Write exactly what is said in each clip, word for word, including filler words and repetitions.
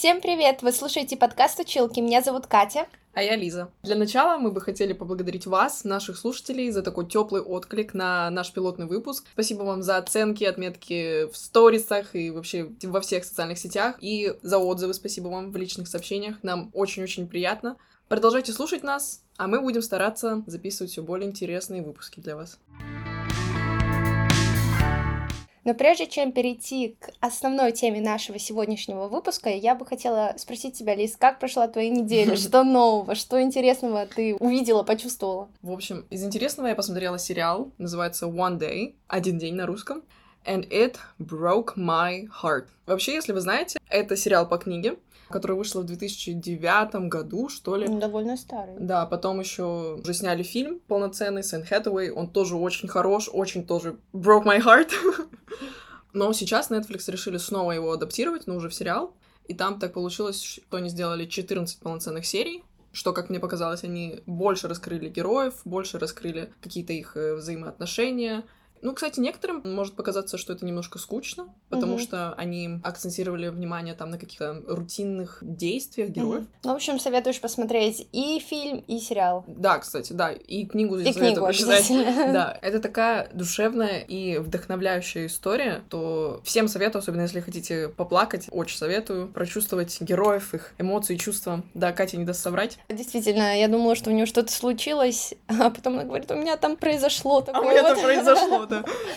Всем привет! Вы слушаете подкаст «Училки». Меня зовут Катя. А я Лиза. Для начала мы бы хотели поблагодарить вас, наших слушателей, за такой теплый отклик на наш пилотный выпуск. Спасибо вам за оценки, отметки в сторисах и вообще во всех социальных сетях. И за отзывы спасибо вам в личных сообщениях. Нам очень-очень приятно. Продолжайте слушать нас, а мы будем стараться записывать все более интересные выпуски для вас. Но прежде чем перейти к основной теме нашего сегодняшнего выпуска, я бы хотела спросить тебя, Лиз, как прошла твоя неделя? Что нового, что интересного ты увидела, почувствовала? В общем, из интересного я посмотрела сериал, называется One Day, один день на русском, and it broke my heart. Вообще, если вы знаете, это сериал по книге, которая вышла в две тысячи девятом году, что ли. Довольно старый. Да, потом еще уже сняли фильм полноценный, Сэн Хэтэвэй, он тоже очень хорош, очень тоже broke my heart. Но сейчас Netflix решили снова его адаптировать, но уже в сериал. И там так получилось, что они сделали четырнадцать полноценных серий, что, как мне показалось, они больше раскрыли героев, больше раскрыли какие-то их взаимоотношения. Ну, кстати, некоторым может показаться, что это немножко скучно, потому угу. что они акцентировали внимание там на каких-то рутинных действиях героев. Угу. Ну, в общем, советуешь посмотреть и фильм, и сериал. Да, кстати, да, и книгу здесь советую почитать. Да, это такая душевная и вдохновляющая история, то всем советую, особенно если хотите поплакать, очень советую прочувствовать героев, их эмоции, чувства. Да, Катя не даст соврать. Действительно, я думала, что у нее что-то случилось, а потом она говорит, у меня там произошло такое. А у меня там произошло.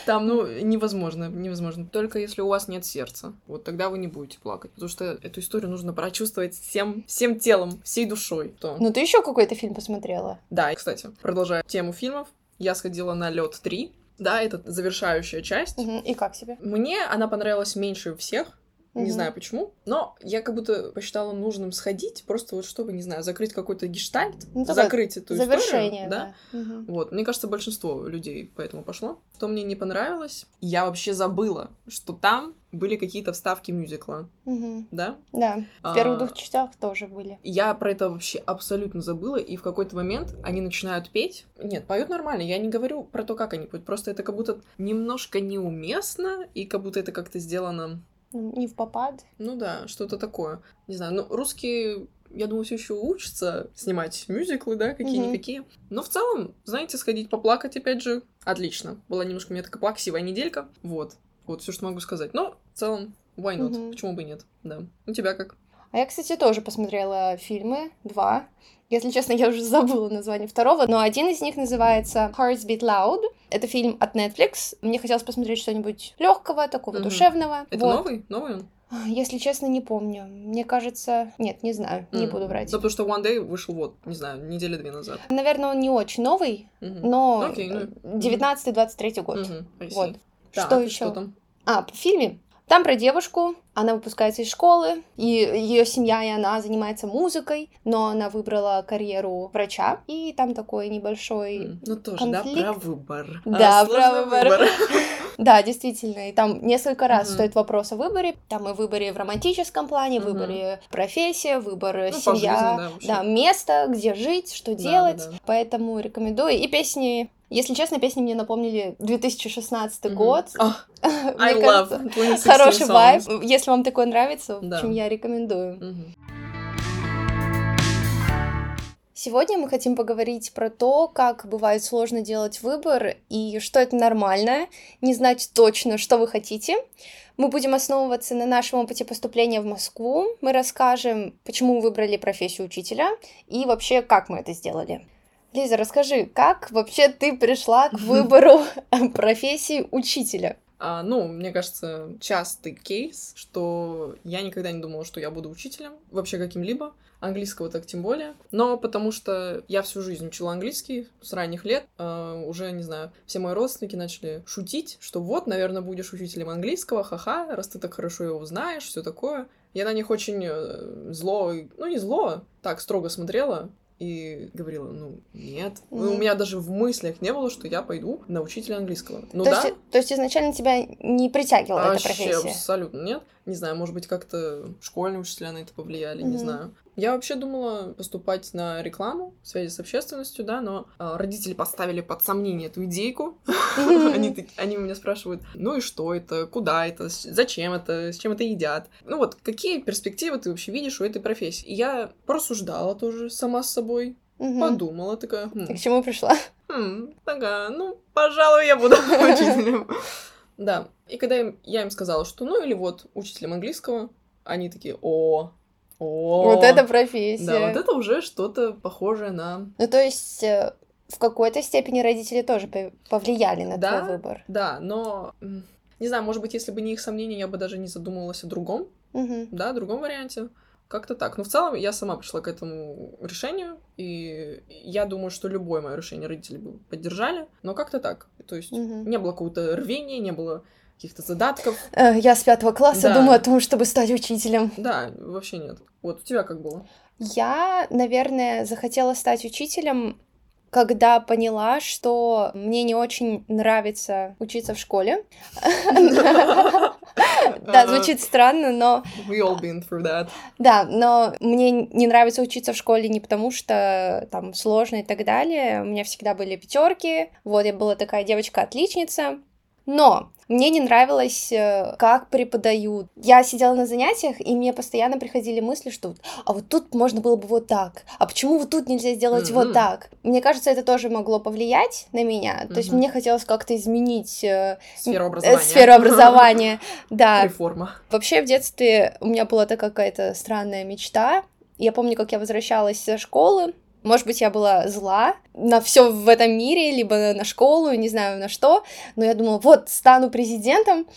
Там, ну, невозможно, невозможно. Только если у вас нет сердца, вот тогда вы не будете плакать. Потому что эту историю нужно прочувствовать всем, всем телом, всей душой. То... Ну, ты еще какой-то фильм посмотрела? Да, кстати, продолжая тему фильмов, я сходила на «Лёд три». Да, это завершающая часть. Угу. И как тебе? Мне она понравилась меньше всех. Не mm-hmm. знаю почему, но я как будто посчитала нужным сходить, просто вот чтобы, не знаю, закрыть какой-то гештальт, ну, закрыть эту завершение, историю. Да. да. Mm-hmm. Вот. Мне кажется, большинство людей поэтому пошло. Что мне не понравилось, я вообще забыла, что там были какие-то вставки мюзикла. Mm-hmm. Да? Да. В первых а- двух частях тоже были. Я про это вообще абсолютно забыла, и в какой-то момент они начинают петь. Нет, поют нормально, я не говорю про то, как они поют, просто это как будто немножко неуместно, и как будто это как-то сделано... Не в попад. Ну да, что-то такое. Не знаю, ну русские, я думаю, все еще учатся снимать мюзиклы, да, какие-никакие. Mm-hmm. Но в целом, знаете, сходить поплакать, опять же, отлично. Была немножко у меня такая плаксивая неделька. Вот, вот все, что могу сказать. Но в целом, why not? Mm-hmm. Почему бы и нет? Да. У тебя как? А я, кстати, тоже посмотрела фильмы, два. Если честно, я уже забыла название второго, но один из них называется Hearts Beat Loud. Это фильм от Netflix. Мне хотелось посмотреть что-нибудь легкого, такого угу. душевного. Это вот. новый? Новый он? Если честно, не помню. Мне кажется... Нет, не знаю, mm. не буду врать. Да, потому что One Day вышел, вот, не знаю, недели две назад. Наверное, он не очень новый, mm-hmm. но okay, no. девятнадцатый двадцать третий год. Mm-hmm. Вот. Так, что еще? Что там? А, в фильме? Там про девушку, она выпускается из школы, и ее семья и она занимается музыкой, но она выбрала карьеру врача, и там такой небольшой ну, тоже, конфликт. Да, про выбор. Да, а, про выбор. выбор. Да, действительно, и там несколько раз mm-hmm. стоит вопрос о выборе, там и выборе в романтическом плане, mm-hmm. выборе профессия, выбор ну, семья, жизни, да, да, место, где жить, что да, делать, да, да. Поэтому рекомендую, и песни... Если честно, песни мне напомнили две тысячи шестнадцатый mm-hmm. год. Oh, I love. Хороший вайб. Если вам такое нравится, да. В общем, я рекомендую. Mm-hmm. Сегодня мы хотим поговорить про то, как бывает сложно делать выбор, и что это нормально, не знать точно, что вы хотите. Мы будем основываться на нашем опыте поступления в Москву. Мы расскажем, почему мы выбрали профессию учителя, и вообще, как мы это сделали. Лиза, расскажи, как вообще ты пришла к выбору профессии учителя? А, ну, мне кажется, частый кейс, что я никогда не думала, что я буду учителем, вообще каким-либо, английского так тем более. Но потому что я всю жизнь учила английский с ранних лет, э, уже, не знаю, все мои родственники начали шутить, что вот, наверное, будешь учителем английского, ха-ха, раз ты так хорошо его знаешь, все такое. Я на них очень зло, ну не зло, так строго смотрела. И говорила, ну, нет. Mm. Ну, у меня даже в мыслях не было, что я пойду на учителя английского. Ну, то да. Есть, то есть изначально тебя не притягивала эта профессия? Вообще абсолютно нет. Не знаю, может быть, как-то школьные учителя на это повлияли, mm-hmm. не знаю. Я вообще думала поступать на рекламу в связи с общественностью, да, но э, родители поставили под сомнение эту идейку. Они, они у меня спрашивают, ну и что это, куда это, зачем это, с чем это едят? Ну вот, какие перспективы ты вообще видишь у этой профессии? И я порассуждала тоже сама с собой, угу. подумала такая... Хм. Ты к чему пришла? Хм, такая, ну, пожалуй, я буду учителем. Да, и когда я им сказала, что ну или вот учителем английского, они такие, о... О, вот это профессия. Да, вот это уже что-то похожее на... Ну, то есть, в какой-то степени родители тоже повлияли на да, твой выбор. Да, но, не знаю, может быть, если бы не их сомнения, я бы даже не задумывалась о другом, угу. да, о другом варианте. Как-то так. Но в целом я сама пришла к этому решению, и я думаю, что любое мое решение родители бы поддержали, но как-то так. То есть, угу. не было какого-то рвения, не было... каких-то задатков. Я с пятого класса да. думаю о том, чтобы стать учителем. Да, вообще нет. Вот, у тебя как было? Я, наверное, захотела стать учителем, когда поняла, что мне не очень нравится учиться в школе. Да, звучит странно, но... We all been through that. Да, но мне не нравится учиться в школе не потому, что там сложно и так далее. У меня всегда были пятерки. Вот, я была такая девочка-отличница. Но мне не нравилось, как преподают. Я сидела на занятиях, и мне постоянно приходили мысли, что а вот тут можно было бы вот так, а почему вот тут нельзя сделать mm-hmm. вот так? Мне кажется, это тоже могло повлиять на меня. Mm-hmm. То есть мне хотелось как-то изменить сферу образования. Сферу образования. Да. Реформа. Вообще в детстве у меня была такая какая-то странная мечта. Я помню, как я возвращалась со школы. Может быть, я была зла на все в этом мире, либо на школу, не знаю на что, но я думала, вот, стану президентом.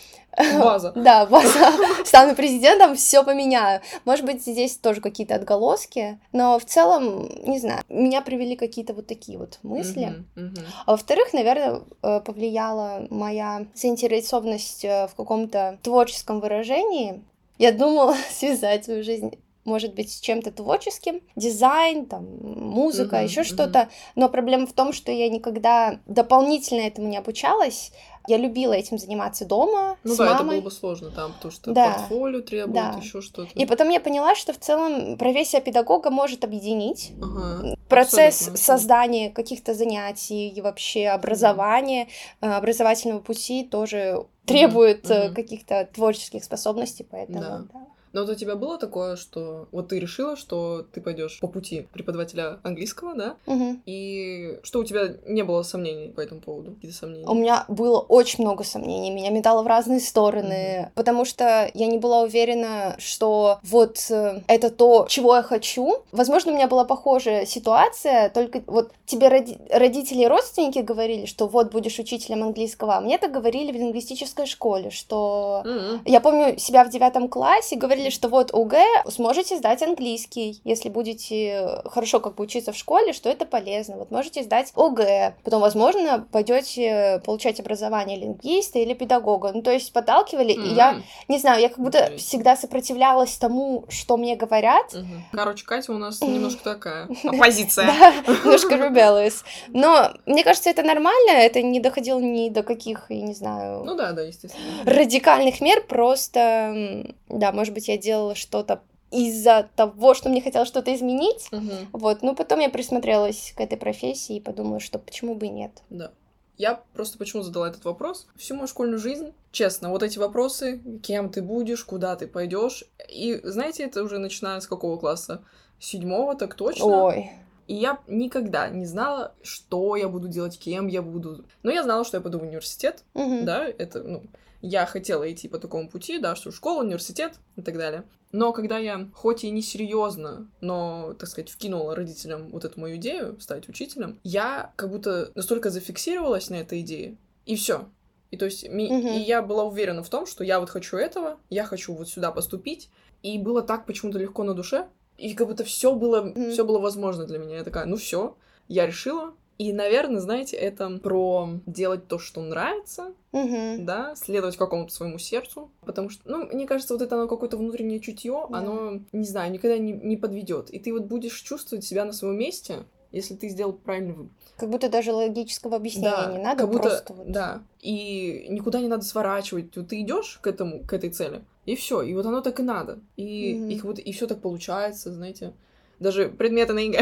База. Да, база. Стану президентом, все поменяю. Может быть, здесь тоже какие-то отголоски, но в целом, не знаю, меня привели какие-то вот такие вот мысли. Mm-hmm, mm-hmm. А во-вторых, наверное, повлияла моя заинтересованность в каком-то творческом выражении. Я думала связать свою жизнь... может быть, с чем-то творческим, дизайн, там, музыка, mm-hmm, еще mm-hmm. что-то, но проблема в том, что я никогда дополнительно этому не обучалась, я любила этим заниматься дома, ну с да, мамой. Ну да, это было бы сложно там, потому что да. портфолио требует, да. еще что-то. И потом я поняла, что в целом профессия педагога может объединить ага, процесс абсолютно. Создания каких-то занятий и вообще образования, да. образовательного пути тоже требует mm-hmm. каких-то творческих способностей, поэтому... Да. Да. Но вот у тебя было такое, что вот ты решила, что ты пойдешь по пути преподавателя английского, да? Угу. И что у тебя не было сомнений по этому поводу? Какие-то сомнения? У меня было очень много сомнений, меня метало в разные стороны, угу. потому что я не была уверена, что вот это то, чего я хочу. Возможно, у меня была похожая ситуация, только вот тебе роди- родители и родственники говорили, что вот будешь учителем английского, а мне так говорили в лингвистической школе, что... Угу. Я помню себя в девятом классе, говорили, что вот ОГЭ сможете сдать английский, если будете хорошо как бы учиться в школе, что это полезно. Вот можете сдать ОГЭ, потом, возможно, пойдете получать образование лингвиста или педагога. Ну, то есть подталкивали, mm-hmm. и я, не знаю, я как будто mm-hmm. всегда сопротивлялась тому, что мне говорят. Mm-hmm. Короче, Катя у нас mm-hmm. немножко такая оппозиция. Немножко rebellious. Но мне кажется, это нормально, это не доходило ни до каких, я не знаю... Ну да, да, естественно. Радикальных мер, просто, да, может быть, я делала что-то из-за того, что мне хотелось что-то изменить, угу. вот, но потом я присмотрелась к этой профессии и подумала, что почему бы и нет. Да. Я просто почему задала этот вопрос? Всю мою школьную жизнь, честно, вот эти вопросы, кем ты будешь, куда ты пойдешь, и, знаете, это уже начиная с какого класса? С седьмого, так точно. Ой. И я никогда не знала, что я буду делать, кем я буду. Но я знала, что я пойду в университет, угу. да, это, ну... Я хотела идти по такому пути, да, что школа, университет и так далее. Но когда я, хоть и не серьезно, но, так сказать, вкинула родителям вот эту мою идею стать учителем, я как будто настолько зафиксировалась на этой идее, и все. И то есть ми- угу. и я была уверена в том, что я вот хочу этого, я хочу вот сюда поступить, и было так почему-то легко на душе, и как будто все было, угу. все было возможно для меня. Я такая, ну все, я решила. И, наверное, знаете, это про делать то, что нравится, угу. да, следовать какому-то своему сердцу, потому что, ну, мне кажется, вот это оно какое-то внутреннее чутье, да. оно, не знаю, никогда не, не подведет, и ты вот будешь чувствовать себя на своем месте, если ты сделал правильный выбор. Как будто даже логического объяснения да, не надо, как будто, просто вот... Да, и никуда не надо сворачивать, вот ты идешь к этому, к этой цели, И все, и вот оно так и надо. И, mm-hmm. и как будто и все так получается, знаете. Даже предметы на ЕГЭ.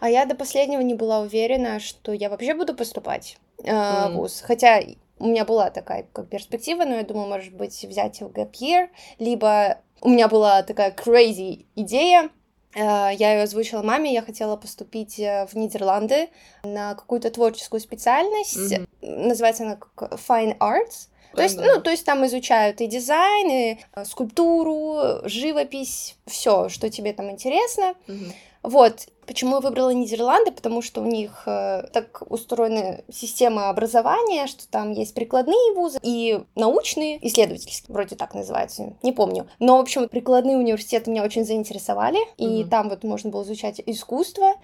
А я до последнего не была уверена, что я вообще буду поступать э, mm. в вуз. Хотя у меня была такая как перспектива, но я думаю, может быть, взять gap year. Либо у меня была такая crazy идея. Э, я ее озвучила маме. Я хотела поступить в Нидерланды на какую-то творческую специальность. Mm-hmm. Называется она как Fine Arts. То есть, ну, то есть там изучают и дизайн, и скульптуру, живопись, все, что тебе там интересно. Mm-hmm. Вот. Почему я выбрала Нидерланды? Потому что у них э, так устроена система образования, что там есть прикладные вузы и научные, исследовательские, вроде так называются, не помню. Но, в общем, прикладные университеты меня очень заинтересовали, и mm-hmm. там вот можно было изучать искусство.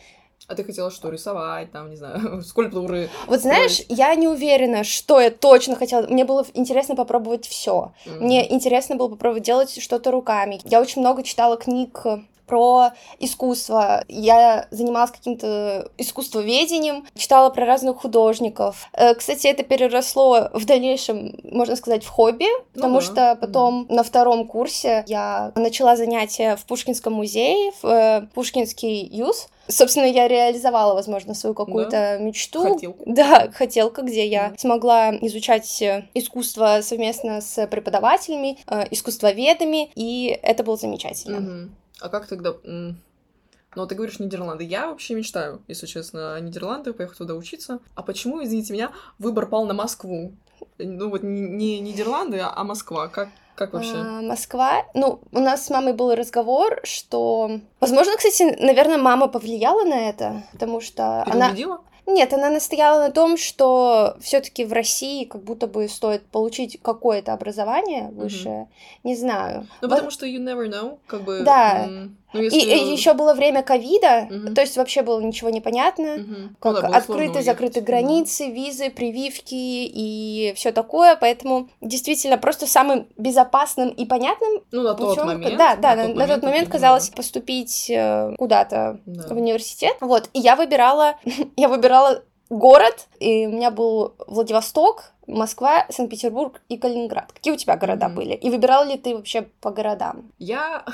А ты хотела что, рисовать, там, не знаю, скульптуры? Вот знаешь, я не уверена, что я точно хотела. Мне было интересно попробовать все. Mm-hmm. Мне интересно было попробовать делать что-то руками. Я очень много читала книг про искусство. Я занималась каким-то искусствоведением, читала про разных художников. Кстати, это переросло в дальнейшем, можно сказать, в хобби, потому ну, да. что потом mm-hmm. на втором курсе я начала занятия в Пушкинском музее, в Пушкинский Юс. Собственно, я реализовала, возможно, свою какую-то да. мечту. Хотелка. Да, хотелка, где mm-hmm. я смогла изучать искусство совместно с преподавателями, искусствоведами, и это было замечательно. Mm-hmm. А как тогда... Ну, ты говоришь Нидерланды. Я вообще мечтаю, если честно, о Нидерландах, поехать туда учиться. А почему, извините меня, выбор пал на Москву? Ну, вот не Нидерланды, а Москва. Как, как вообще? А, Москва... Ну, у нас с мамой был разговор, что... Возможно, кстати, наверное, мама повлияла на это, потому что она... Переубедила? Нет, она настояла на том, что все-таки в России как будто бы стоит получить какое-то образование высшее, mm-hmm. не знаю. Ну, потому вот... что you never know, как бы... Да, м- ну, если... и, и еще было время ковида, mm-hmm. то есть вообще было ничего непонятно, mm-hmm. как ну, да, открыты, закрыты границы, визы, прививки и все такое, поэтому действительно просто самым безопасным и понятным... Ну, на тот путём... момент. Да, да, на, на, тот, на момент, тот момент казалось да. поступить куда-то да. в университет, вот, и я выбирала, я выбирала город, и у меня был Владивосток, Москва, Санкт-Петербург и Калининград. Какие у тебя города mm-hmm. были? И выбирала ли ты вообще по городам? Я,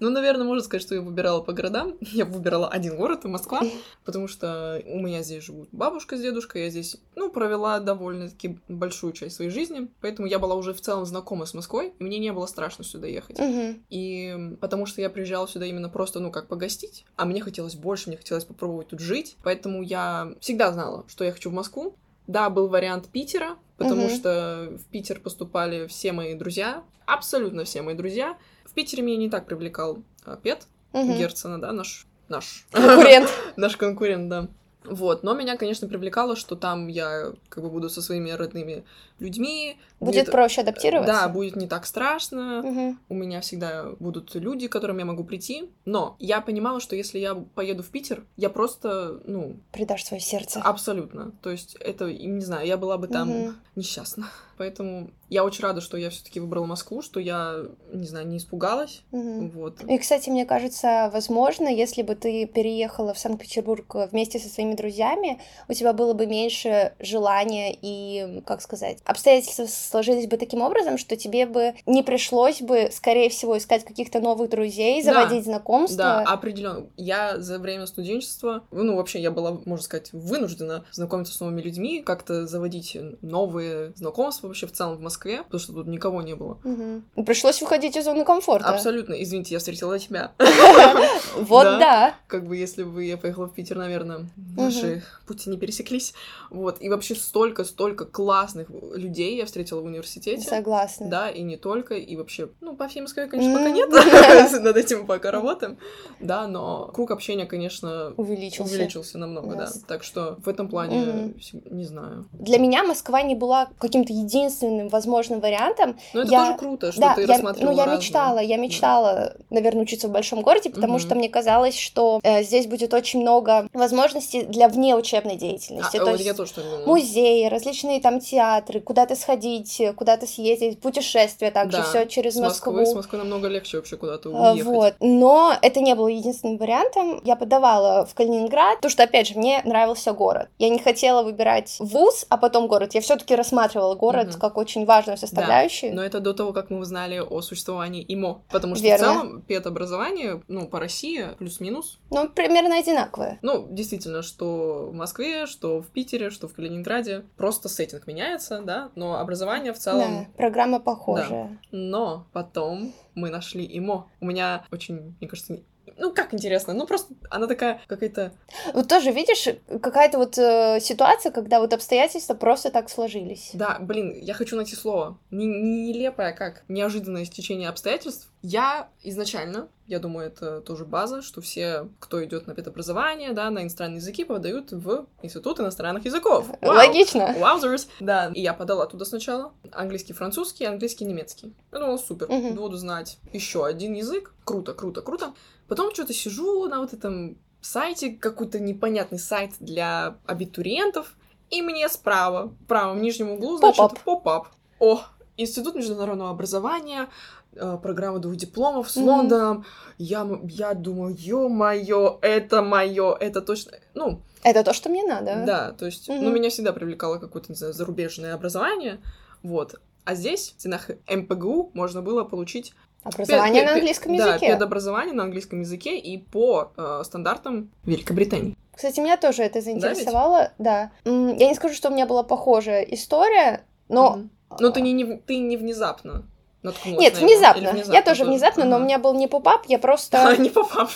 ну, наверное, можно сказать, что я выбирала по городам. Я выбирала один город, Москва, потому что у меня здесь живут бабушка с дедушкой, я здесь, ну, провела довольно-таки большую часть своей жизни, поэтому я была уже в целом знакома с Москвой, и мне не было страшно сюда ехать. Mm-hmm. И потому что я приезжала сюда именно просто, ну, как погостить, а мне хотелось больше, мне хотелось попробовать тут жить, поэтому я всегда знала, что я хочу в Москву. Да, был вариант Питера, потому uh-huh. что в Питер поступали все мои друзья, абсолютно все мои друзья. В Питере меня не так привлекал а, Пет uh-huh. Герцена, да, наш... Наш конкурент. Наш конкурент, да. Вот, но меня, конечно, привлекало, что там я как бы буду со своими родными людьми. Будет, будет... проще адаптироваться. Да, будет не так страшно. Угу. У меня всегда будут люди, к которым я могу прийти. Но я понимала, что если я поеду в Питер, я просто, ну... Предашь свое сердце. Абсолютно. То есть это, не знаю, я была бы там угу. несчастна. Поэтому я очень рада, что я все-таки выбрала Москву, что я, не знаю, не испугалась. Угу. Вот. И, кстати, мне кажется, возможно, если бы ты переехала в Санкт-Петербург вместе со своими друзьями, у тебя было бы меньше желания и, как сказать, обстоятельства сложились бы таким образом, что тебе бы не пришлось бы, скорее всего, искать каких-то новых друзей, заводить да, знакомства. Да, определенно. Я за время студенчества, ну, вообще, я была, можно сказать, вынуждена знакомиться с новыми людьми, как-то заводить новые знакомства вообще в целом в Москве, потому что тут никого не было. Угу. Пришлось выходить из зоны комфорта. Абсолютно. Извините, я встретила тебя. Вот да. Как бы, если бы я поехала в Питер, наверное... Наши угу. пути не пересеклись. Вот. И вообще столько-столько классных людей я встретила в университете. Согласна. Да, и не только. И вообще, ну, по всей Москве, конечно, пока нет. Над этим пока работаем. Да, но круг общения, конечно, увеличился, увеличился намного, yes. да. Так что в этом плане, угу. не знаю. Для меня Москва не была каким-то единственным возможным вариантом. Но это я... тоже круто, что да, ты я... рассматривала ну, я разные. мечтала, я мечтала, да. наверное, учиться в большом городе, потому угу. что мне казалось, что э, здесь будет очень много возможностей для внеучебной деятельности. А, то вот есть я тоже музеи, различные там театры, куда-то сходить, куда-то съездить, путешествия также, да, все через Москву. С Москвы, с Москвы намного легче вообще куда-то уехать. Вот. Но это не было единственным вариантом. Я подавала в Калининград, потому что, опять же, мне нравился город. Я не хотела выбирать вуз, а потом город. Я все-таки рассматривала город угу. как очень важный важную составляющую. Да, но это до того, как мы узнали о существовании ИМО, потому что Верно. В целом педобразование, ну, по России плюс-минус. Ну, примерно одинаковое. Ну, действительно, что в Москве, что в Питере, что в Калининграде. Просто сеттинг меняется, да, но образование в целом... Да, программа похожая. Да. Но потом мы нашли ИМО. У меня очень, мне кажется... Ну, как интересно, ну, просто она такая какая-то... Вот тоже, видишь, какая-то вот э, ситуация, когда вот обстоятельства просто так сложились. Да, блин, я хочу найти слово. Н- нелепое, как неожиданное стечение обстоятельств. Я изначально, я думаю, это тоже база, что все, кто идет на педобразование, да, на иностранные языки, подают в Институт иностранных языков. Вау! Логично. Wowzers. Да, и я подала туда сначала английский, французский, английский, немецкий. Я думала, супер, угу. буду знать еще один язык. Круто, круто, круто. Потом что-то сижу на вот этом сайте, какой-то непонятный сайт для абитуриентов, и мне справа, в правом нижнем углу, значит, поп-ап. О, Институт международного образования, программа двух дипломов с Лондоном. Mm-hmm. Я, я думаю, ё-моё, это моё, это точно... Ну, это то, что мне надо. Да, то есть, mm-hmm. ну, меня всегда привлекало какое-то, не знаю, зарубежное образование, вот. А здесь, в стенах эм пэ гэ у, можно было получить... Образование пед, на английском пед, языке. Да, педобразование на английском языке и по э, стандартам Великобритании. Кстати, меня тоже это заинтересовало, да, да. Я не скажу, что у меня была похожая история, но... Mm-hmm. Но ты не, не, ты не внезапно наткнулась. Нет, на внезапно. Его, внезапно. Я тоже тоже. внезапно, но mm-hmm. у меня был не поп-ап, я просто... А, не поп-ап.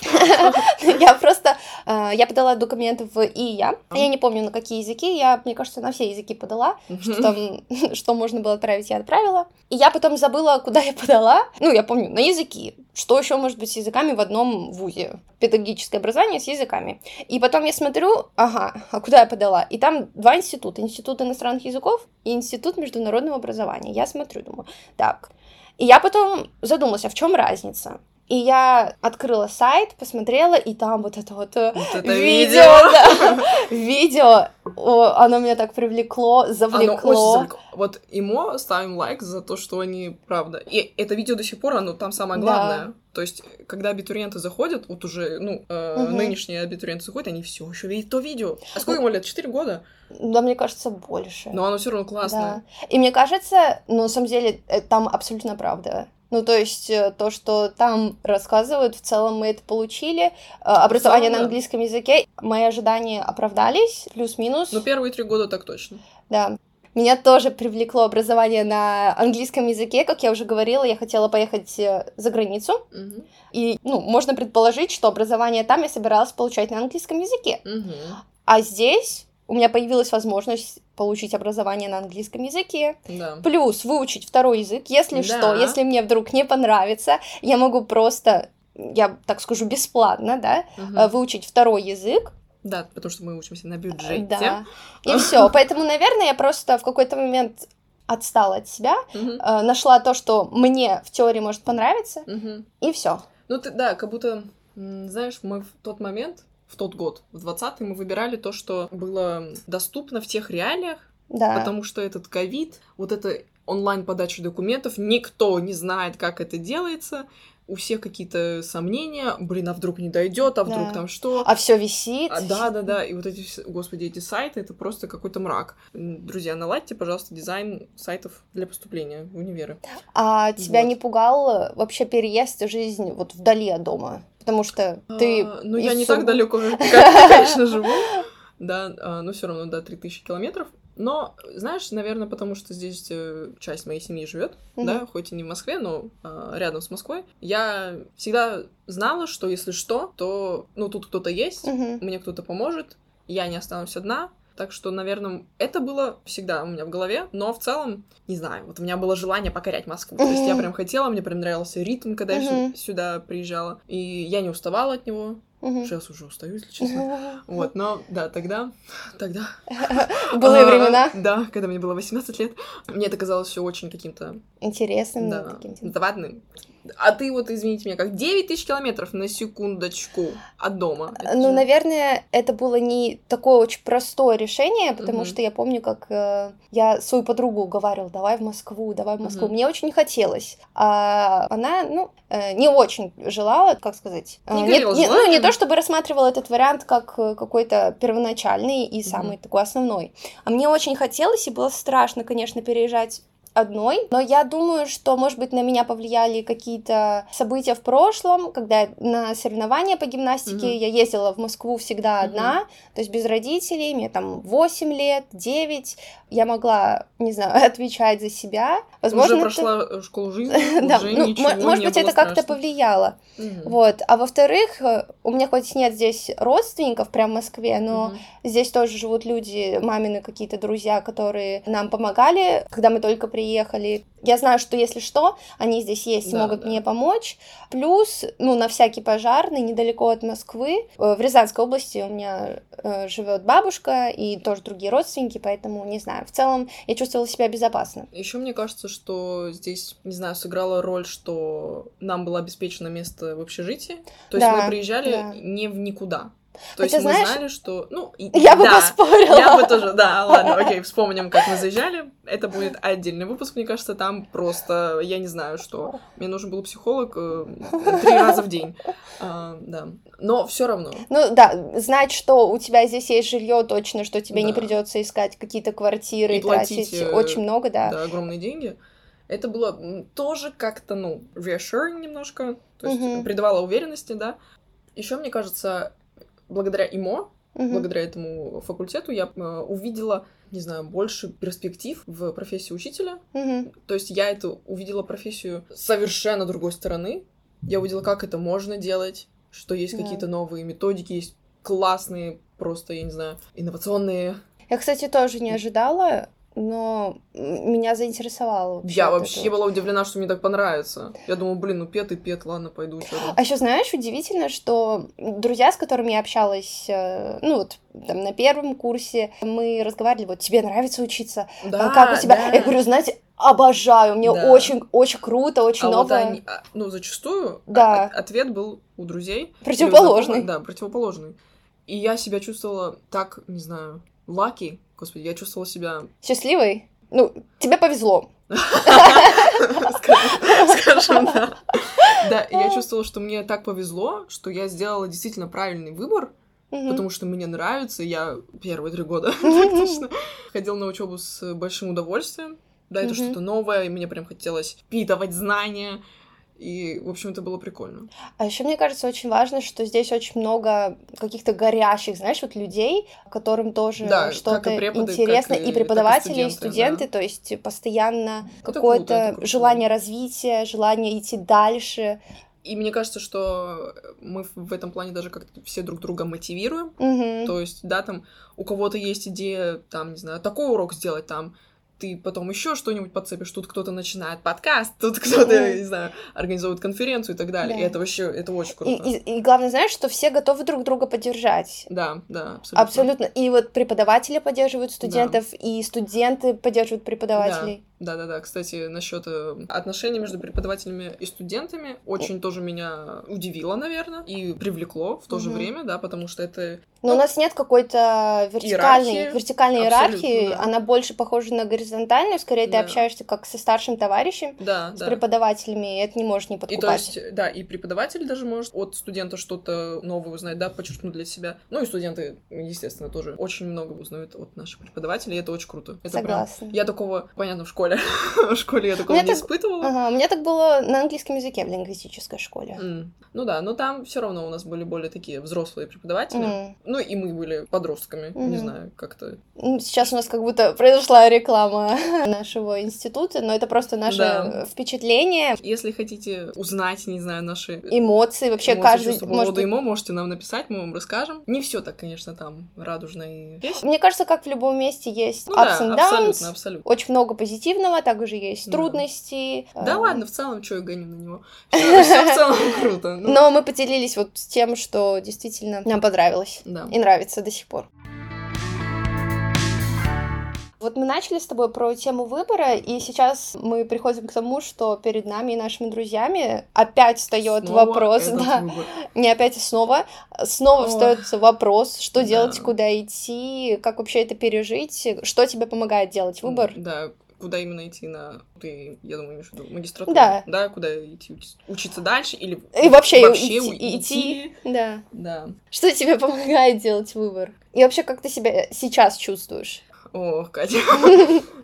Я просто... Я подала документы в ИИА. Я не помню, на какие языки. Я, мне кажется, на все языки подала. Что там... Что можно было отправить, я отправила. И я потом забыла, куда я подала. Ну, я помню, на языки. Что еще может быть с языками в одном вузе? Педагогическое образование с языками. И потом я смотрю, ага, а куда я подала? И там два института. Институт иностранных языков и Институт международного образования. Я смотрю, думаю, так... И я потом задумалась, а в чем разница? И я открыла сайт, посмотрела, и там вот это вот, вот это видео, видео, оно меня так привлекло, завлекло. Вот ИМО ставим лайк за то, что они, правда, и это видео до сих пор, оно там самое главное. То есть, когда абитуриенты заходят, вот уже, ну, э, угу. нынешние абитуриенты заходят, они все еще видят то видео. А сколько ему лет? Четыре года? Да, мне кажется, больше. Но оно все равно классное. Да. И мне кажется, ну, на самом деле, там абсолютно правда. Ну, то есть, то, что там рассказывают, в целом мы это получили. Образование на английском языке. Мои ожидания оправдались, плюс-минус. Ну, первые три года так точно. Да. Меня тоже привлекло образование на английском языке. Как я уже говорила, я хотела поехать за границу. Mm-hmm. И, ну, можно предположить, что образование там я собиралась получать на английском языке. Mm-hmm. А здесь у меня появилась возможность получить образование на английском языке. Да. Плюс выучить второй язык. Если да. что, если мне вдруг не понравится, я могу просто, я так скажу, бесплатно, да, mm-hmm. выучить второй язык. Да, потому что мы учимся на бюджете. Да, и все. Поэтому, наверное, я просто в какой-то момент отстала от себя, mm-hmm. нашла то, что мне в теории может понравиться, mm-hmm. и все. Ну, ты, да, как будто, знаешь, мы в тот момент, в тот год, в двадцатый, мы выбирали то, что было доступно в тех реалиях, да. потому что этот ковид, вот эта онлайн-подача документов, никто не знает, как это делается, у всех какие-то сомнения, блин, а вдруг не дойдет, а вдруг да. там что? А все висит. А, да, да, да, и вот эти, господи, эти сайты, это просто какой-то мрак. Друзья, наладьте, пожалуйста, дизайн сайтов для поступления в универы. А тебя вот. Не пугал вообще переезд и жизнь вот вдали от дома? Потому что ты... А, ну, я не сум... так далеко, как я, конечно, живу, да, но все равно, да, три тысячи километров. Но, знаешь, наверное, потому что здесь часть моей семьи живет, mm-hmm. да, хоть и не в Москве, но э, рядом с Москвой. Я всегда знала, что если что, то, ну, тут кто-то есть, mm-hmm. мне кто-то поможет, я не останусь одна. Так что, наверное, это было всегда у меня в голове, но в целом, не знаю, вот у меня было желание покорять Москву. Mm-hmm. То есть я прям хотела, мне прям нравился ритм, когда mm-hmm. я сюда приезжала, и я не уставала от него. Угу. Сейчас уже устаю, если честно. Угу. Вот, но, да, тогда... Тогда... Былые времена. Да, когда мне было восемнадцать лет. Мне это казалось все очень каким-то... Интересным. Да, каким-то завадным. А ты вот, извините меня, как девять тысяч километров на секундочку от дома. Это ну, же... наверное, это было не такое очень простое решение, потому угу. что я помню, как э, я свою подругу уговаривала, давай в Москву, давай в Москву. Угу. Мне очень не хотелось. А она, ну, э, не очень желала, как сказать... Не, э, горела, не, не, ну, не то, чтобы рассматривала этот вариант как какой-то первоначальный и самый угу. такой основной. А мне очень хотелось, и было страшно, конечно, переезжать одной, но я думаю, что, может быть, на меня повлияли какие-то события в прошлом, когда я на соревнования по гимнастике mm-hmm. я ездила в Москву всегда одна, mm-hmm. то есть без родителей, мне там восемь лет, девять, я могла, не знаю, отвечать за себя. Возможно, уже прошла это... школу жизни, да, уже ну, ничего м- Может не быть, было это страшно. Как-то повлияло. Mm-hmm. Вот. А во-вторых, у меня хоть нет здесь родственников прям в Москве, но mm-hmm. здесь тоже живут люди, мамины какие-то друзья, которые нам помогали, когда мы только приехали. Ехали. Я знаю, что если что, они здесь есть и да, могут да. мне помочь. Плюс, ну, на всякий пожарный, недалеко от Москвы, в Рязанской области у меня э, живет бабушка и тоже другие родственники, поэтому, не знаю, в целом я чувствовала себя безопасно. Еще мне кажется, что здесь, не знаю, сыграла роль, что нам было обеспечено место в общежитии, то да, есть мы приезжали да. не в никуда. То Хотя, есть мы знаешь, знали, что... Ну, я да, бы поспорила. Я бы тоже, да, ладно, окей, вспомним, как мы заезжали. Это будет отдельный выпуск, мне кажется, там просто, я не знаю, что. Мне нужен был психолог три раза в день. А, да. Но все равно. Ну да, знать, что у тебя здесь есть жилье точно, что тебе да. не придется искать какие-то квартиры, и тратить платить, очень много, да. Да, огромные деньги. Это было тоже как-то, ну, reassuring немножко, то есть угу. придавало уверенности, да. Еще мне кажется... Благодаря ИМО, uh-huh. благодаря этому факультету, я э, увидела, не знаю, больше перспектив в профессии учителя. Uh-huh. То есть я эту увидела профессию совершенно другой стороны. Я увидела, как это можно делать, что есть yeah. какие-то новые методики, есть классные, просто, я не знаю, инновационные. Я, кстати, тоже не ожидала, но меня заинтересовало. Вообще я вообще это. Была удивлена, что мне так понравится. Я думала, блин, ну пет и пет, ладно, пойду. Сюда. А еще знаешь, удивительно, что друзья, с которыми я общалась, ну вот, там, на первом курсе, мы разговаривали, вот, тебе нравится учиться? Да, как у тебя? Да. Я говорю, знаете, обожаю, мне да. очень, очень круто, очень а новое. Вот они, ну, зачастую да. ответ был у друзей. Противоположный. Да, противоположный. И я себя чувствовала так, не знаю, lucky. Господи, я чувствовала себя... Счастливой? Ну, тебе повезло. Скажем, да. Да, я чувствовала, что мне так повезло, что я сделала действительно правильный выбор, потому что мне нравится. Я первые три года практически ходила на учебу с большим удовольствием. Да, это что-то новое, и мне прям хотелось впитывать знания. И, в общем, это было прикольно. А еще мне кажется, очень важно, что здесь очень много каких-то горящих, знаешь, вот людей, которым тоже да, что-то преподы, интересно, и, и преподаватели, и студенты, и студенты да. то есть постоянно это какое-то круто, это круто. Желание развития, желание идти дальше. И мне кажется, что мы в этом плане даже как-то все друг друга мотивируем, угу. то есть, да, там, у кого-то есть идея, там, не знаю, такой урок сделать, там, ты потом еще что-нибудь подцепишь, тут кто-то начинает подкаст, тут кто-то, mm. не знаю, организовывает конференцию и так далее. Да. И это вообще, это очень круто. И, и, и главное, знаешь, что все готовы друг друга поддержать. Да, да, абсолютно. Абсолютно. И вот преподаватели поддерживают студентов, да. и студенты поддерживают преподавателей. Да, да, да. да. Кстати, насчет отношений между преподавателями и студентами очень mm. тоже меня удивило, наверное, и привлекло в то mm-hmm. же время, да, потому что это... Но ну, у нас нет какой-то вертикальной иерархии, вертикальной иерархии. Да. Она больше похожа на горизонтальную, скорее да. ты общаешься как со старшим товарищем, да, с да. преподавателями, и это не можешь не подкупать. И то есть, да, и преподаватель даже может от студента что-то новое узнать, да, подчеркнуть для себя. Ну и студенты, естественно, тоже очень много узнают от наших преподавателей, и это очень круто. Это согласна. Прям... Я такого, понятно, в школе, в школе я такого не испытывала. У меня так было на английском языке в лингвистической школе. Ну да, но там все равно у нас были более такие взрослые преподаватели. Ну, и мы были подростками, mm-hmm. не знаю, как-то... Сейчас у нас как будто произошла реклама нашего института, но это просто наше да. впечатление. Если хотите узнать, не знаю, наши... Эмоции, вообще эмоции, каждый... По поводу ИМО, можете нам написать, мы вам расскажем. Не все так, конечно, там радужно и... Есть. Мне кажется, как в любом месте есть ну, ups and downs. Абсолютно, абсолютно. Очень много позитивного, также есть да. трудности. Да а... ладно, в целом, что я гоню на него? Все в целом круто. Но мы поделились вот с тем, что действительно нам понравилось. И нравится до сих пор. Вот мы начали с тобой про тему выбора, и сейчас мы приходим к тому, что перед нами и нашими друзьями опять встает снова вопрос, да, выбор. Не опять, а снова, снова О. встает вопрос, что да. делать, куда идти, как вообще это пережить, что тебе помогает делать выбор. Да, куда именно идти на... Ты, я думаю, имеешь в виду магистратуру, да. да, куда идти учиться дальше или и вообще, вообще идти, уйти. идти. Да. да. Что тебе помогает делать выбор? И вообще, как ты себя сейчас чувствуешь? Ох, Катя.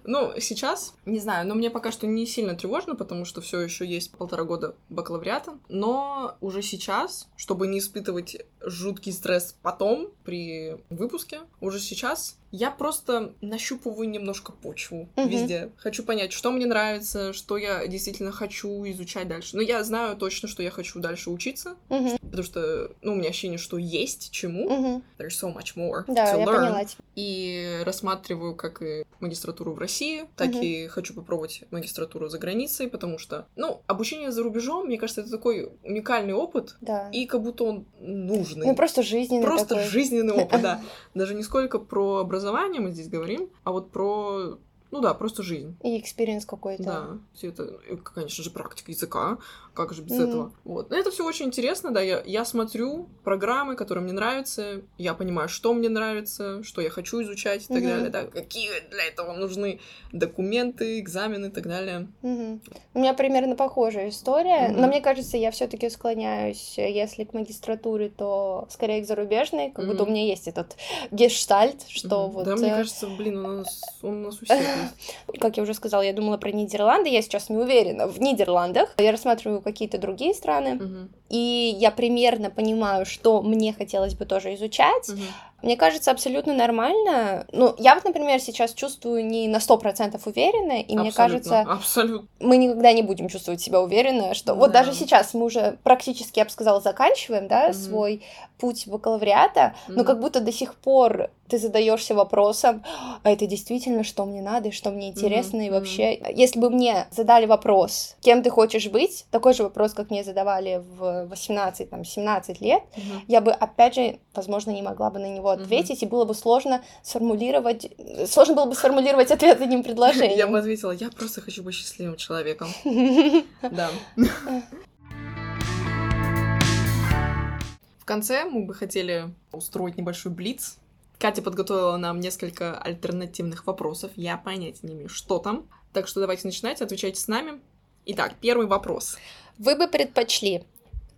Ну, сейчас, не знаю, но мне пока что не сильно тревожно, потому что все еще есть полтора года бакалавриата. Но уже сейчас, чтобы не испытывать жуткий стресс потом, при выпуске, уже сейчас я просто нащупываю немножко почву угу. везде. Хочу понять, что мне нравится, что я действительно хочу изучать дальше. Но я знаю точно, что я хочу дальше учиться, угу. потому что, ну, у меня ощущение, что есть чему. Угу. There's so much more да, to learn. Поняла. И рассматриваю как и магистратуру в России, России, так угу. и хочу попробовать магистратуру за границей, потому что, ну, обучение за рубежом, мне кажется, это такой уникальный опыт, да. и как будто он нужный. Ну, просто жизненный Просто такой. жизненный опыт, да. Даже не сколько про образование мы здесь говорим, а вот про, ну да, просто жизнь. И экспириенс какой-то. Да, все это, конечно же, практика языка, как же без угу. этого. Вот. Но это все очень интересно, да, я, я смотрю программы, которые мне нравятся, я понимаю, что мне нравится, что я хочу изучать и так угу. далее, да, какие для этого нужны документы, экзамены и так далее. Угу. У меня примерно похожая история, угу. но мне кажется, я все-таки склоняюсь, если к магистратуре, то скорее к зарубежной, как угу. будто у меня есть этот гештальт, что угу. вот... Да, мне кажется, блин, у нас, он у нас у всех есть. Как я уже сказала, я думала про Нидерланды, я сейчас не уверена, в Нидерландах я рассматриваю какие-то другие страны, угу. и я примерно понимаю, что мне хотелось бы тоже изучать. Угу. Мне кажется, абсолютно нормально. Ну, я вот, например, сейчас чувствую не на сто процентов уверенно, и абсолютно, мне кажется, абсолютно. мы никогда не будем чувствовать себя уверенно, что... Да. Вот даже сейчас мы уже практически, я бы сказала, заканчиваем, да, угу. свой путь бакалавриата, угу. но как будто до сих пор ты задаешься вопросом, а это действительно, что мне надо, и что мне интересно, угу. и вообще... Угу. Если бы мне задали вопрос, кем ты хочешь быть, такой же вопрос, как мне задавали в восемнадцать-семнадцать лет, угу. я бы, опять же, возможно, не могла бы на него ответить, mm-hmm. и было бы сложно сформулировать... Сложно было бы сформулировать ответ одним предложением. Я бы ответила, я просто хочу быть счастливым человеком. Да. В конце мы бы хотели устроить небольшой блиц. Катя подготовила нам несколько альтернативных вопросов. Я понятия не имею, что там. Так что давайте начинать, отвечайте с нами. Итак, первый вопрос. Вы бы предпочли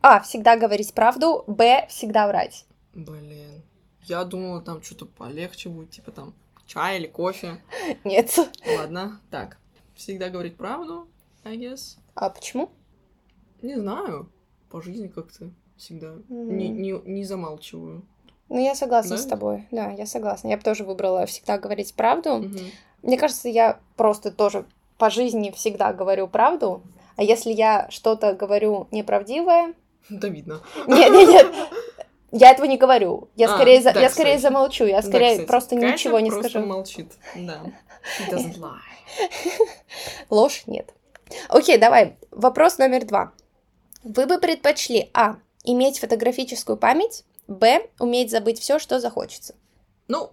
а. всегда говорить правду, б. всегда врать. Блин. Я думала, там что-то полегче будет, типа там чай или кофе. Нет. Ладно, так. Всегда говорить правду, I guess. А почему? Не знаю. По жизни как-то всегда mm. не, не, не замалчиваю. Ну, я согласна да? с тобой. Да, я согласна. Я бы тоже выбрала всегда говорить правду. Mm-hmm. Мне кажется, я просто тоже по жизни всегда говорю правду. А если я что-то говорю неправдивое... Да видно. Нет, нет, нет. Я этого не говорю. Я, а, скорее, да, за... я скорее замолчу. Я скорее да, просто Катя ничего не просто скажу. Молчит. Да. She doesn't lie. Ложь нет. Окей, давай. Вопрос номер два. Вы бы предпочли а. иметь фотографическую память, б. уметь забыть все, что захочется. Ну,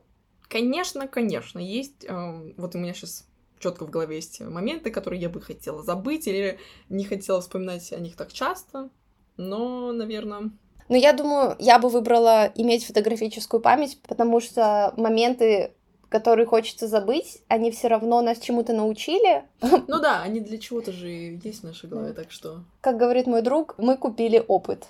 конечно, конечно. Есть... Э, вот у меня сейчас четко в голове есть моменты, которые я бы хотела забыть или не хотела вспоминать о них так часто. Но, наверное... Но я думаю, я бы выбрала иметь фотографическую память, потому что моменты, которые хочется забыть, они все равно нас чему-то научили. Ну да, они для чего-то же есть в нашей голове, так что... Как говорит мой друг, мы купили опыт.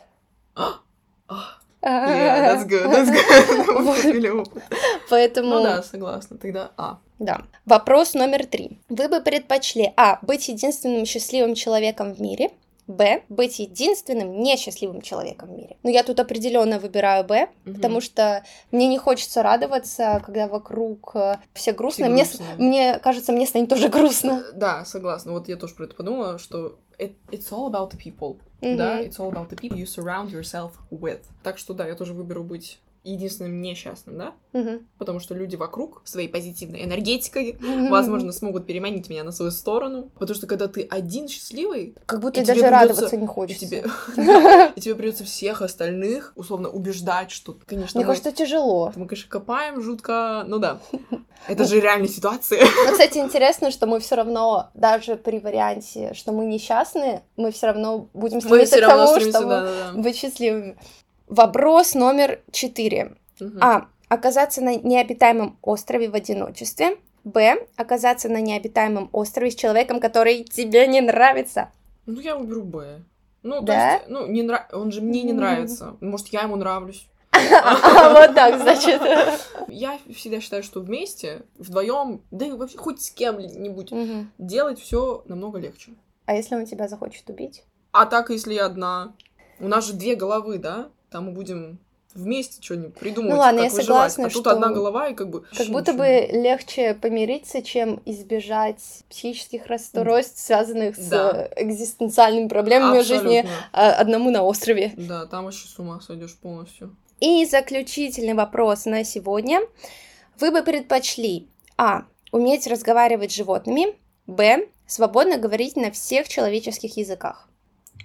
Yeah, that's good, that's good. Мы купили опыт. Поэтому... Ну да, согласна, тогда А. Да. Вопрос номер три. Вы бы предпочли а. быть единственным счастливым человеком в мире, б. быть единственным несчастливым человеком в мире. Но я тут определенно выбираю Б, угу. потому что мне не хочется радоваться, когда вокруг все грустно. Все грустно. Мне, мне кажется, мне станет тоже грустно. Да, согласна. Вот я тоже про это подумала, что it, it's all about the people. Угу. Да, it's all about the people you surround yourself with. Так что да, я тоже выберу быть единственным несчастным, да? Угу. Потому что люди вокруг своей позитивной энергетикой, угу. возможно, смогут переманить меня на свою сторону. Потому что когда ты один счастливый... Как будто и даже придётся... радоваться не хочется. И тебе... и тебе придется всех остальных, условно, убеждать, что, конечно... Мне мы... кажется, тяжело. Мы, конечно, копаем жутко, ну да. Это же реальная ситуация. Но, кстати, интересно, что мы все равно, даже при варианте, что мы несчастны, мы все равно будем стремиться к тому, чтобы быть счастливыми. Вопрос номер четыре. Угу. А. Оказаться на необитаемом острове в одиночестве. Б. Оказаться на необитаемом острове с человеком, который тебе не нравится. Ну, я выберу Б. Ну, да? то есть, ну, не нра... он же мне не нравится. Может, я ему нравлюсь. Вот так, значит. Я всегда считаю, что вместе, вдвоем, да и вообще хоть с кем-нибудь, делать все намного легче. А если он тебя захочет убить? А так, если я одна. У нас же две головы, да? Там мы будем вместе что-нибудь придумывать, ну, ладно, как я выживать. Согласна, а тут одна голова, и как бы... Как будто бы легче помириться, чем избежать психических расстройств, связанных да. с экзистенциальными проблемами абсолютно. Жизни одному на острове. Да, там еще с ума сойдешь полностью. И заключительный вопрос на сегодня. Вы бы предпочли а. Уметь разговаривать с животными, б. Свободно говорить на всех человеческих языках.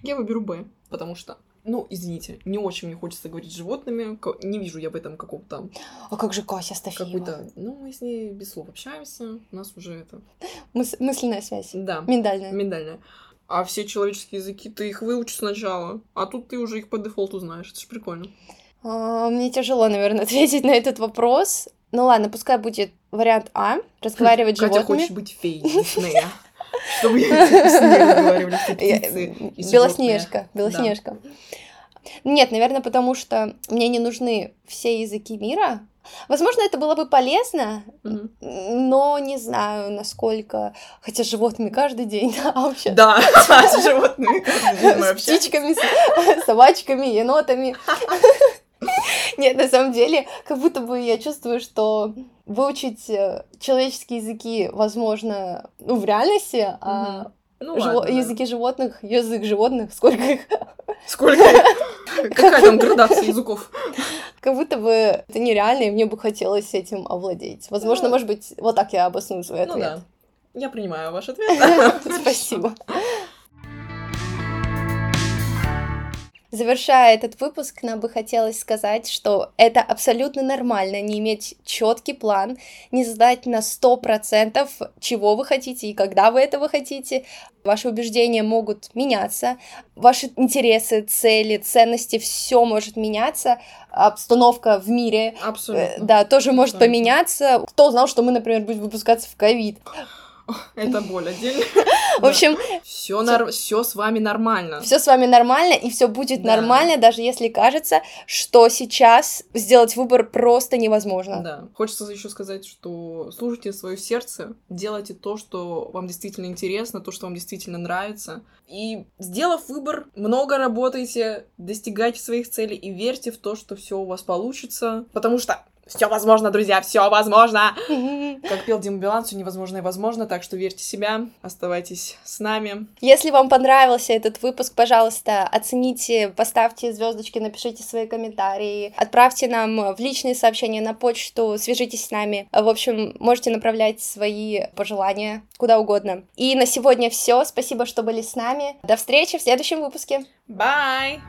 Я выберу б, потому что... Ну, извините, не очень мне хочется говорить с животными, не вижу я в этом какого-то... А как же Кася Стафеева? Ну, мы с ней без слов общаемся, у нас уже это... Мыс- мысленная связь. Да. Миндальная. Миндальная. А все человеческие языки, ты их выучишь сначала, а тут ты уже их по дефолту знаешь, это же прикольно. А, мне тяжело, наверное, ответить на этот вопрос. Ну ладно, пускай будет вариант А, разговаривать с животными. Катя хочет быть феей Диснея. Чтобы я с ней разговаривали, все птицы и Белоснежка, Белоснежка. Да. Нет, наверное, потому что мне не нужны все языки мира. Возможно, это было бы полезно, mm-hmm. но не знаю, насколько... Хотя с животными каждый день, да, вообще. Да, с животными каждый день мы общаемся. С птичками, собачками, енотами. Нет, на самом деле, как будто бы я чувствую, что выучить человеческие языки, возможно, ну, в реальности, mm-hmm. а ну, жив... ладно, языки да. животных, язык животных, сколько их? Сколько их? Какая там градация языков? Как будто бы это нереально, и мне бы хотелось этим овладеть. Возможно, может быть, вот так я обосную свой ответ. Ну да, я принимаю ваш ответ. Спасибо. Завершая этот выпуск, нам бы хотелось сказать, что это абсолютно нормально не иметь четкий план, не знать на сто процентов, чего вы хотите и когда вы этого хотите. Ваши убеждения могут меняться, ваши интересы, цели, ценности, все может меняться. Обстановка в мире абсолютно. Да, тоже может абсолютно. Поменяться. Кто знал, что мы, например, будем выпускаться в ковид? Это боль отдельно. В общем, все нар... с вами нормально. Все с вами нормально, и все будет да. нормально, даже если кажется, что сейчас сделать выбор просто невозможно. Да. Хочется еще сказать, что слушайте свое сердце, делайте то, что вам действительно интересно, то, что вам действительно нравится. И, сделав выбор, много работайте, достигайте своих целей и верьте в то, что все у вас получится. Потому что. Все возможно, друзья, все возможно! Как пел Дима Билан, все невозможно и возможно, так что верьте в себя, оставайтесь с нами. Если вам понравился этот выпуск, пожалуйста, оцените, поставьте звездочки, напишите свои комментарии, отправьте нам в личные сообщения на почту, свяжитесь с нами. В общем, можете направлять свои пожелания куда угодно. И на сегодня все. Спасибо, что были с нами. До встречи в следующем выпуске. Bye!